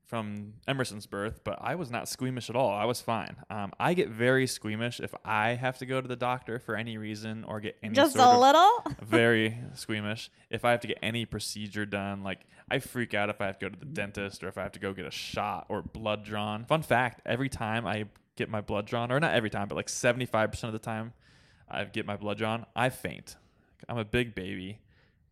from Emerson's birth, but I was not squeamish at all. I was fine. Um, I get very squeamish if I have to go to the doctor for any reason or get any Just sort a little? Very squeamish. If I have to get any procedure done, like I freak out if I have to go to the dentist or if I have to go get a shot or blood drawn. Fun fact, every time I get my blood drawn, or not every time, but like seventy-five percent of the time I get my blood drawn, I faint. I'm a big baby,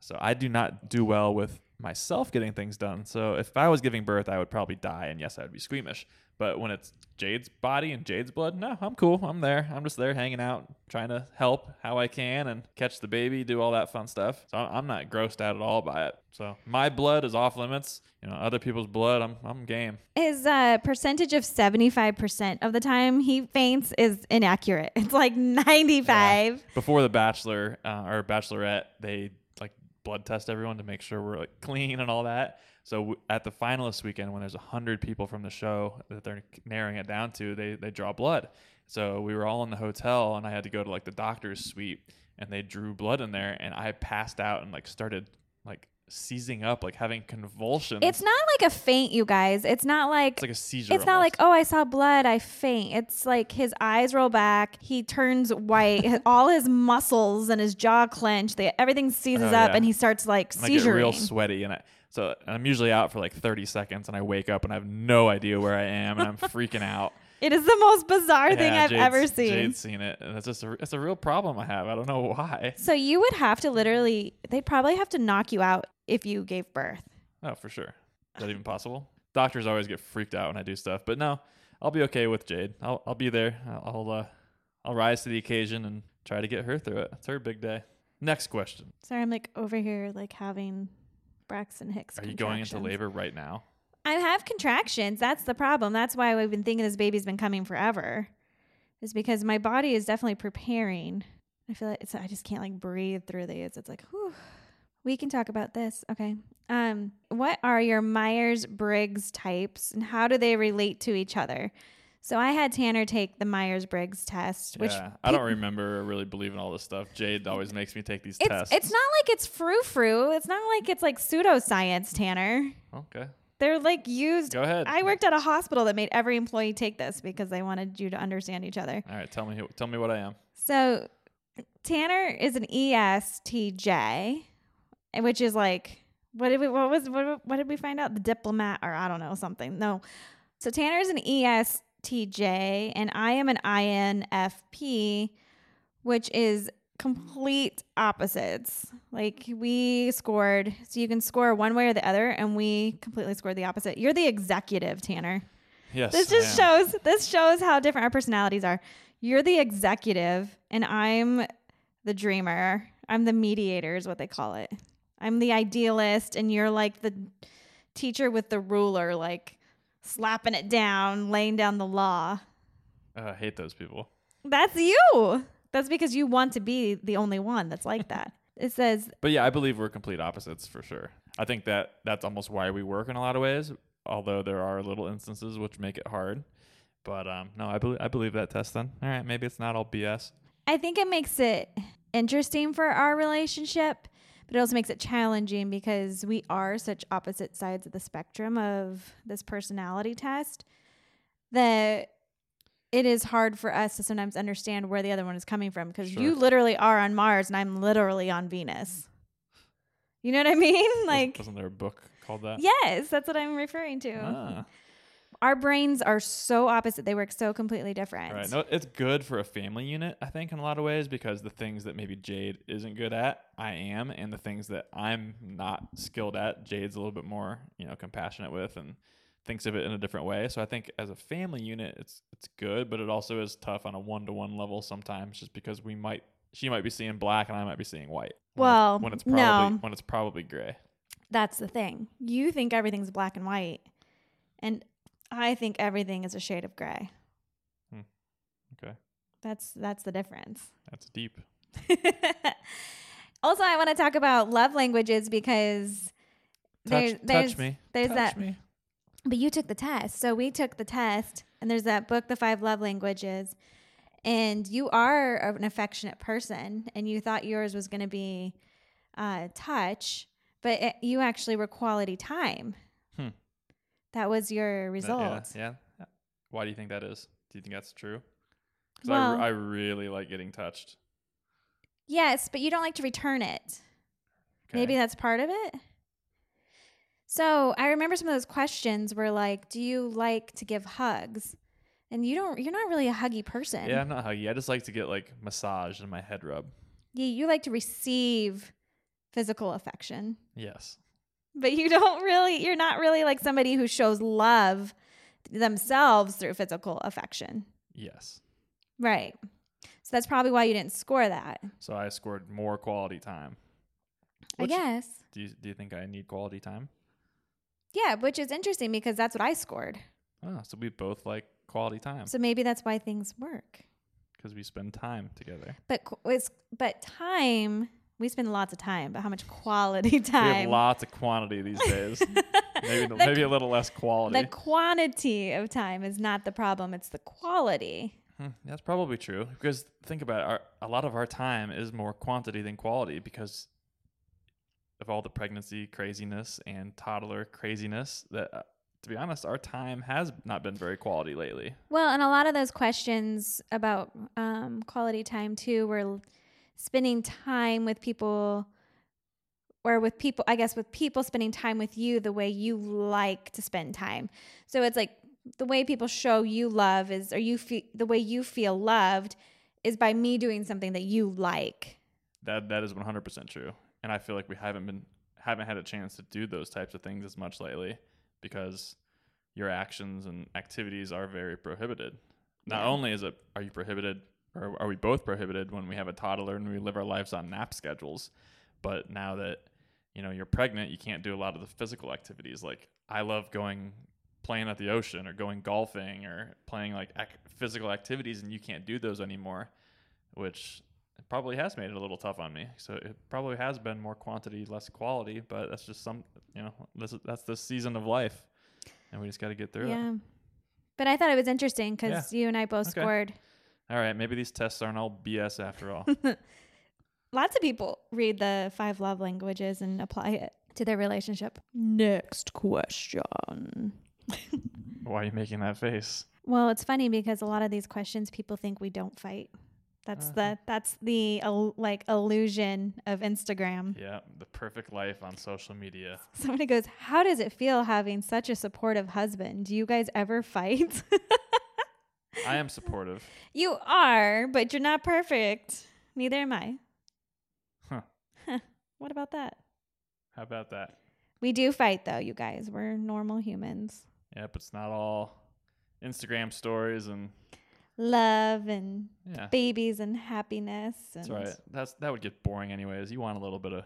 so I do not do well with myself getting things done. So if I was giving birth, I would probably die. And yes, I would be squeamish, But when it's Jade's body and Jade's blood, no, I'm cool. I'm there. I'm just there hanging out, trying to help how I can and catch the baby, do all that fun stuff. So I'm not grossed out at all by it. So my blood is off limits. You know, other people's blood, I'm I'm game. His uh, percentage of seventy-five percent of the time he faints is inaccurate. It's like ninety-five. Yeah. Before the Bachelor uh, or Bachelorette, they like blood test everyone to make sure we're like clean and all that. So at the finalist weekend, when there's one hundred people from the show that they're narrowing it down to, they they draw blood. So we were all in the hotel, and I had to go to, like, the doctor's suite, and they drew blood in there, and I passed out and, like, started, like, seizing up, like having convulsions. It's not like a faint, you guys. It's not like... It's like a seizure. It's almost not like, oh, I saw blood, I faint. It's like his eyes roll back, he turns white, all his muscles and his jaw clench, they, everything seizes oh, yeah. up, and he starts, like, seizuring. And I get real sweaty, and I... So I'm usually out for like thirty seconds and I wake up and I have no idea where I am and I'm freaking out. It is the most bizarre yeah, thing I've Jade's, ever seen. Jade's seen it. And it's just a, it's a real problem I have. I don't know why. So you would have to literally, they'd probably have to knock you out if you gave birth. Oh, for sure. Is that even possible? Doctors always get freaked out when I do stuff. But no, I'll be okay with Jade. I'll I'll be there. I'll, I'll, uh, I'll rise to the occasion and try to get her through it. It's her big day. Next question. Sorry, I'm like over here like having... Braxton Hicks. Are you going into labor right now? I have contractions. That's the problem. That's why we've been thinking this baby's been coming forever. Is because my body is definitely preparing. I feel like it's, I just can't like breathe through these. It's like, whew. We can talk about this. Okay. Um, what are your Myers-Briggs types and how do they relate to each other? So I had Tanner take the Myers-Briggs test. Which yeah, I don't remember or really believe in all this stuff. Jade always makes me take these it's, tests. It's not like it's frou-frou. It's not like it's like pseudoscience, Tanner. Okay. They're like used. Go ahead. I worked at a hospital that made every employee take this because they wanted you to understand each other. All right. Tell me, tell me what I am. So Tanner is an E S T J, which is like, what did we, what was, what, what did we find out? The diplomat or I don't know, something. No. So Tanner is an E S T J. T J, and I am an I N F P, which is complete opposites. Like we scored, so you can score one way or the other, and we completely scored the opposite. You're the executive, Tanner. Yes. This just shows this shows how different our personalities are. You're the executive, and I'm the dreamer. I'm the mediator is what they call it. I'm the idealist, and you're like the teacher with the ruler, like slapping it down, laying down the law. Uh, I hate those people. That's you. That's because you want to be the only one that's like that. It says... But yeah, I believe we're complete opposites for sure. I think that that's almost why we work in a lot of ways, although there are little instances which make it hard. But um, no, I, be- I believe that test then. All right, maybe it's not all B S. I think it makes it interesting for our relationship, but it also makes it challenging because we are such opposite sides of the spectrum of this personality test that it is hard for us to sometimes understand where the other one is coming from because sure. You literally are on Mars and I'm literally on Venus. You know what I mean? Like, wasn't there a book called that? Yes, that's what I'm referring to. Ah. Our brains are so opposite. They work so completely different. Right. No, it's good for a family unit, I think, in a lot of ways, because the things that maybe Jade isn't good at, I am. And the things that I'm not skilled at, Jade's a little bit more, you know, compassionate with and thinks of it in a different way. So I think as a family unit, it's it's good, but it also is tough on a one-to-one level sometimes just because we might, she might be seeing black and I might be seeing white. Well, when it's, when it's probably, no. When it's probably gray. That's the thing. You think everything's black and white. And... I think everything is a shade of gray. Hmm. Okay. That's that's the difference. That's deep. Also, I want to talk about love languages because touch, there, there's touch me. There's touch that me. But you took the test. So we took the test and there's that book, The Five Love Languages. And you are an affectionate person and you thought yours was going to be uh, touch, but it, you actually were quality time. Hmm. That was your result. Yeah, yeah. Why do you think that is? Do you think that's true? Because well, I, r- I really like getting touched. Yes, but you don't like to return it. Okay. Maybe that's part of it. So I remember some of those questions were like, do you like to give hugs? And you don't, you're not really a huggy person. Yeah, I'm not huggy. I just like to get like massage and my head rub. Yeah, you like to receive physical affection. Yes. But you don't really, you're not really like somebody who shows love themselves through physical affection. Yes. Right. So that's probably why you didn't score that. So I scored more quality time. Which, I guess. Do you, do you think I need quality time? Yeah, which is interesting because that's what I scored. Oh, so we both like quality time. So maybe that's why things work. Because we spend time together. But but time, we spend lots of time, but how much quality time? We have lots of quantity these days. Maybe the, maybe a little less quality. The quantity of time is not the problem. It's the quality. Hmm, that's probably true. Because think about it. Our, a lot of our time is more quantity than quality because of all the pregnancy craziness and toddler craziness that, uh, to be honest, our time has not been very quality lately. Well, and a lot of those questions about um, quality time, too, were spending time with people or with people, I guess, with people spending time with you the way you like to spend time. So it's like the way people show you love is, or you fe- the way you feel loved is by me doing something that you like. That That is one hundred percent true. And I feel like we haven't been, haven't had a chance to do those types of things as much lately because your actions and activities are very prohibited. Not yeah. only is it, are you prohibited or are we both prohibited when we have a toddler and we live our lives on nap schedules, but now that, you know, you're pregnant, you can't do a lot of the physical activities. Like I love going playing at the ocean or going golfing or playing like ac- physical activities, and you can't do those anymore, which it probably has made it a little tough on me. So it probably has been more quantity, less quality, but that's just some, you know, this, that's the season of life and we just got to get through yeah. it. But I thought it was interesting because yeah. you and I both okay. scored. All right. Maybe these tests aren't all B S after all. Lots of people read the five love languages and apply it to their relationship. Next question. Why are you making that face? Well, it's funny because a lot of these questions, people think we don't fight. That's uh-huh. the that's the uh, like illusion of Instagram. Yeah, the perfect life on social media. Somebody goes, "How does it feel having such a supportive husband? Do you guys ever fight?" I am supportive. You are, but you're not perfect. Neither am I. Huh. Huh. What about that? How about that? We do fight though, you guys. We're normal humans. Yep, it's not all Instagram stories and love and yeah. babies and happiness. And that's right. That's that would get boring anyways. You want a little bit of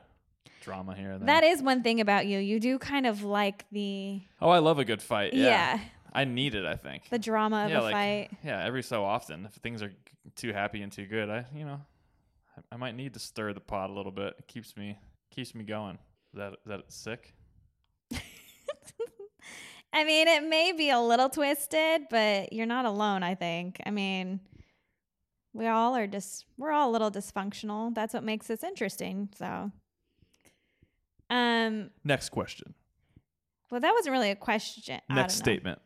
drama here and there. That is one thing about you. You do kind of like the Oh, I love a good fight. Yeah. yeah. I need it, I think. The drama of yeah, a like, fight. Yeah, every so often. If things are too happy and too good, I you know I, I might need to stir the pot a little bit. It keeps me keeps me going. Is that is that sick? I mean, it may be a little twisted, but you're not alone, I think. I mean, we all are just, dis- we're all a little dysfunctional. That's what makes this interesting. So, um, next question. Well, that wasn't really a question. Next statement.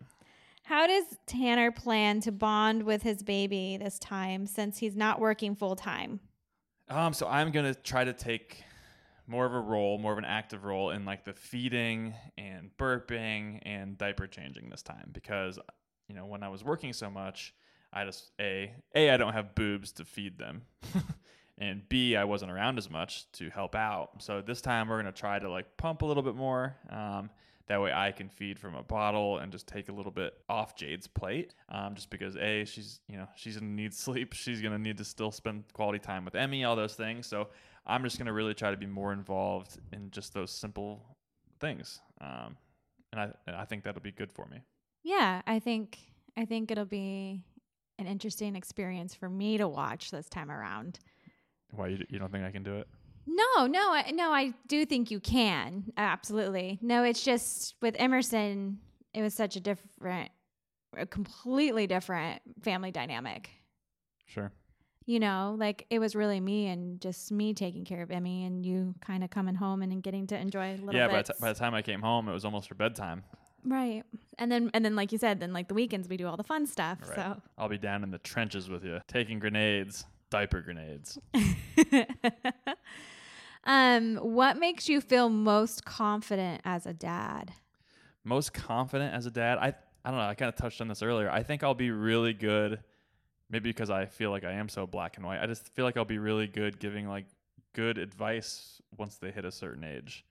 How does Tanner plan to bond with his baby this time since he's not working full time? Um, so I'm going to try to take more of a role, more of an active role in like the feeding and burping and diaper changing this time because, you know, when I was working so much, I just, A, A, I don't have boobs to feed them and B, I wasn't around as much to help out. So this time we're going to try to like pump a little bit more. Um, that way I can feed from a bottle and just take a little bit off Jade's plate. Um, just because A, she's, you know, she's going to need sleep. She's going to need to still spend quality time with Emmy, all those things. So I'm just going to really try to be more involved in just those simple things. Um, and I and I think that'll be good for me. Yeah, I think I think it'll be an interesting experience for me to watch this time around. Why, you, you don't think I can do it? No, no, I, no, I do think you can. Absolutely. No, it's just with Emerson, it was such a different, a completely different family dynamic. Sure. You know, like it was really me and just me taking care of Emmy and you kind of coming home and, and getting to enjoy a little bit. Yeah, by, t- by the time I came home, it was almost her bedtime. Right. And then, and then like you said, then like the weekends, we do all the fun stuff. Right. So I'll be down in the trenches with you, taking grenades, diaper grenades. um, what makes you feel most confident as a dad? Most confident as a dad? I, I don't know. I kind of touched on this earlier. I think I'll be really good. Maybe because I feel like I am so black and white. I just feel like I'll be really good giving like good advice once they hit a certain age.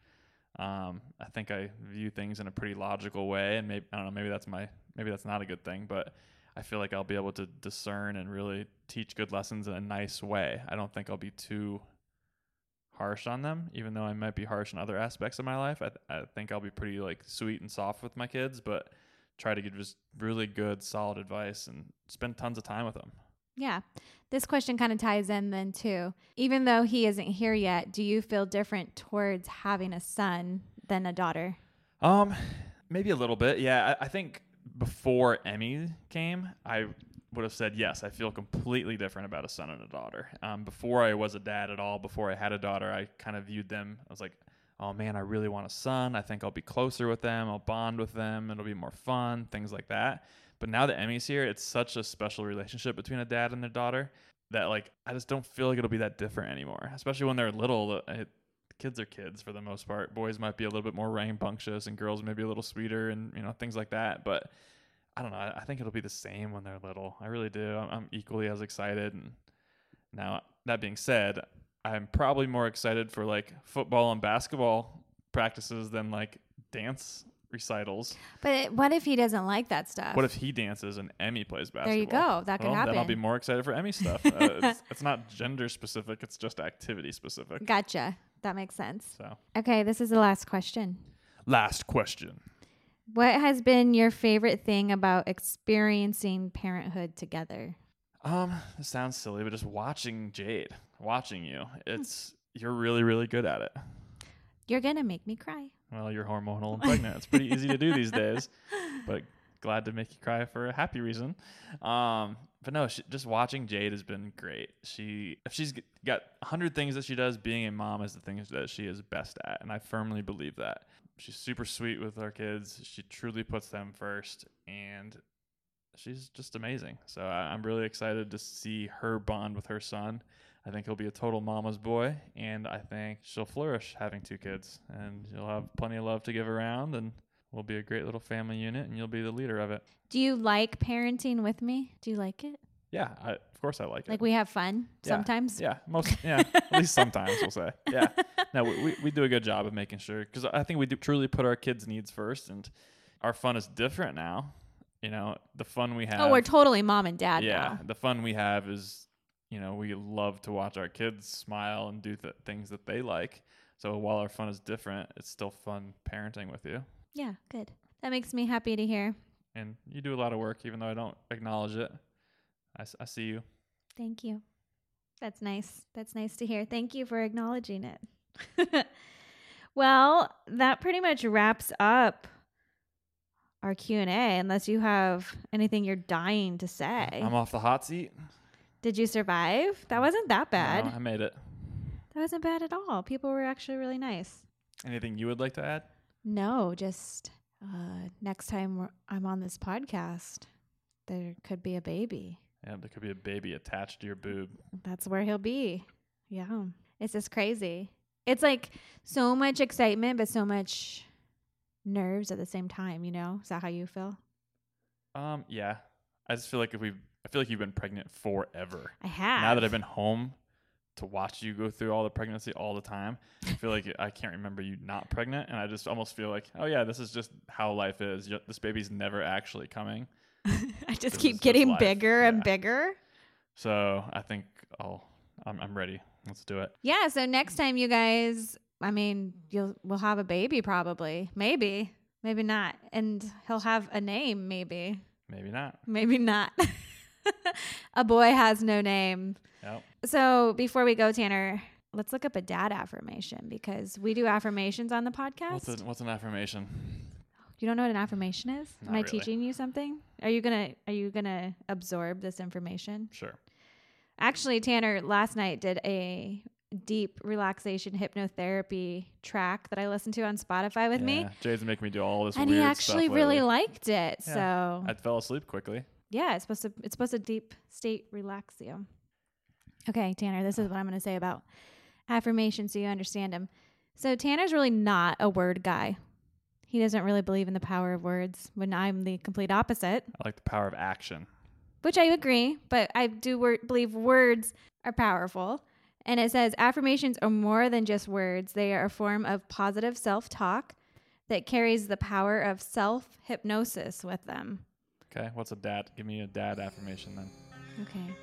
Um, I think I view things in a pretty logical way, and maybe I don't know. Maybe that's my maybe that's not a good thing, but I feel like I'll be able to discern and really teach good lessons in a nice way. I don't think I'll be too harsh on them, even though I might be harsh in other aspects of my life. I, th- I think I'll be pretty like sweet and soft with my kids, but try to give just really good, solid advice and spend tons of time with them. Yeah. This question kind of ties in then too. Even though he isn't here yet, do you feel different towards having a son than a daughter? Um, maybe a little bit. Yeah. I, I think before Emmy came, I would have said, yes, I feel completely different about a son and a daughter. Um, before I was a dad at all, before I had a daughter, I kind of viewed them. I was like, oh man, I really want a son. I think I'll be closer with them. I'll bond with them. It'll be more fun, things like that. But now that Emmy's here, it's such a special relationship between a dad and their daughter that, like, I just don't feel like it'll be that different anymore, especially when they're little. It, kids are kids for the most part. Boys might be a little bit more rambunctious and girls maybe a little sweeter and, you know, things like that. But I don't know. I think it'll be the same when they're little. I really do. I'm, I'm equally as excited. And now, that being said, I'm probably more excited for, like, football and basketball practices than, like, dance recitals. But what if he doesn't like that stuff? What if he dances and Emmy plays basketball? There you go. That could well, happen. Then I'll be more excited for Emmy stuff. uh, it's, it's not gender specific. It's just activity specific. Gotcha. That makes sense. So. Okay. This is the last question. Last question. What has been your favorite thing about experiencing parenthood together? Um, it sounds silly, but just watching Jade, watching you, it's, you're really, really good at it. You're going to make me cry. Well, you're hormonal and pregnant. It's pretty easy to do these days, but glad to make you cry for a happy reason. Um, but no, she, just watching Jade has been great. She, if she's got a hundred things that she does, being a mom is the thing that she is best at. And I firmly believe that. She's super sweet with our kids. She truly puts them first, and she's just amazing. So I, I'm really excited to see her bond with her son. I think he'll be a total mama's boy, and I think she'll flourish having two kids, and you'll have plenty of love to give around, and we'll be a great little family unit, and you'll be the leader of it. Do you like parenting with me? Do you like it? Yeah, I, of course I like it. Like we have fun yeah. sometimes? Yeah, most, yeah, at least sometimes we'll say. Yeah, no, we, we, we do a good job of making sure, because I think we do truly put our kids' needs first, and our fun is different now. You know, the fun we have. Oh, we're totally mom and dad yeah, now. Yeah, the fun we have is... You know, we love to watch our kids smile and do th- things that they like. So while our fun is different, it's still fun parenting with you. Yeah, good. That makes me happy to hear. And you do a lot of work, even though I don't acknowledge it. I, I see you. Thank you. That's nice. That's nice to hear. Thank you for acknowledging it. Well, that pretty much wraps up our Q and A, unless you have anything you're dying to say. I'm off the hot seat. Did you survive? That wasn't that bad. No, I made it. That wasn't bad at all. People were actually really nice. Anything you would like to add? No, just uh, next time we're, I'm on this podcast, there could be a baby. Yeah, there could be a baby attached to your boob. That's where he'll be. Yeah. It's just crazy. It's like so much excitement, but so much nerves at the same time, you know? Is that how you feel? Um. Yeah. I just feel like if we've I feel like you've been pregnant forever. I have. Now that I've been home to watch you go through all the pregnancy all the time, I feel like I can't remember you not pregnant. And I just almost feel like, oh, yeah, this is just how life is. This baby's never actually coming. I just this keep getting bigger yeah. and bigger. So I think I'll, I'm, I'm ready. Let's do it. Yeah. So next time you guys, I mean, you'll we'll have a baby probably. Maybe. Maybe not. And he'll have a name maybe. Maybe not. Maybe not. A boy has no name. Yep. So before we go, Tanner, let's look up a dad affirmation because we do affirmations on the podcast. What's, a, what's an affirmation? You don't know what an affirmation is? Not Am I really. teaching you something? Are you gonna Are you gonna absorb this information? Sure. Actually, Tanner last night did a deep relaxation hypnotherapy track that I listened to on Spotify with yeah. me. Jade's making me do all this, and weird he actually stuff really liked it. Yeah. So I fell asleep quickly. Yeah, it's supposed to it's supposed to deep state relax you. Okay, Tanner, this is what I'm going to say about affirmations so you understand them. So Tanner's really not a word guy. He doesn't really believe in the power of words when I'm the complete opposite. I like the power of action. Which I agree, but I do wor- believe words are powerful. And it says affirmations are more than just words. They are a form of positive self-talk that carries the power of self-hypnosis with them. Okay, what's a dad? Give me a dad affirmation then. Okay.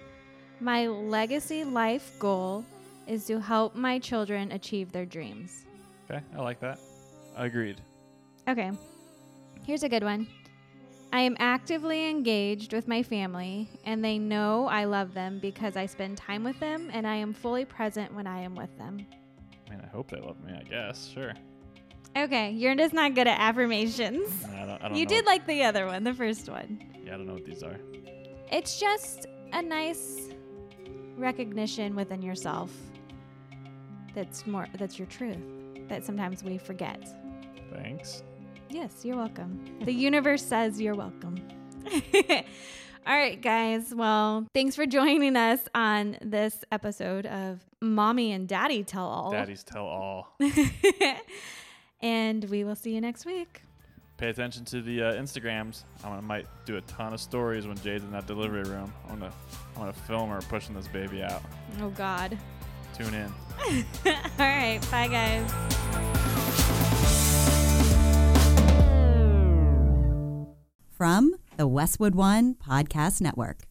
My legacy life goal is to help my children achieve their dreams. Okay, I like that. Agreed. Okay, here's a good one. I am actively engaged with my family, and they know I love them because I spend time with them, and I am fully present when I am with them. I mean, I hope they love me, I guess. Sure. Okay, you're just not good at affirmations. No, I don't, I don't you know. Did like the other one, the first one. Yeah, I don't know what these are. It's just a nice recognition within yourself that's more that's your truth that sometimes we forget. Thanks. Yes, you're welcome. The universe says you're welcome. All right, guys. Well, thanks for joining us on this episode of Mommy and Daddy Tell All. Daddy's Tell All. And we will see you next week. Pay attention to the uh, Instagrams. I'm gonna, I might do a ton of stories when Jade's in that delivery room. I'm going to I'm gonna film her pushing this baby out. Oh, God. Tune in. All right. Bye, guys. From the Westwood One Podcast Network.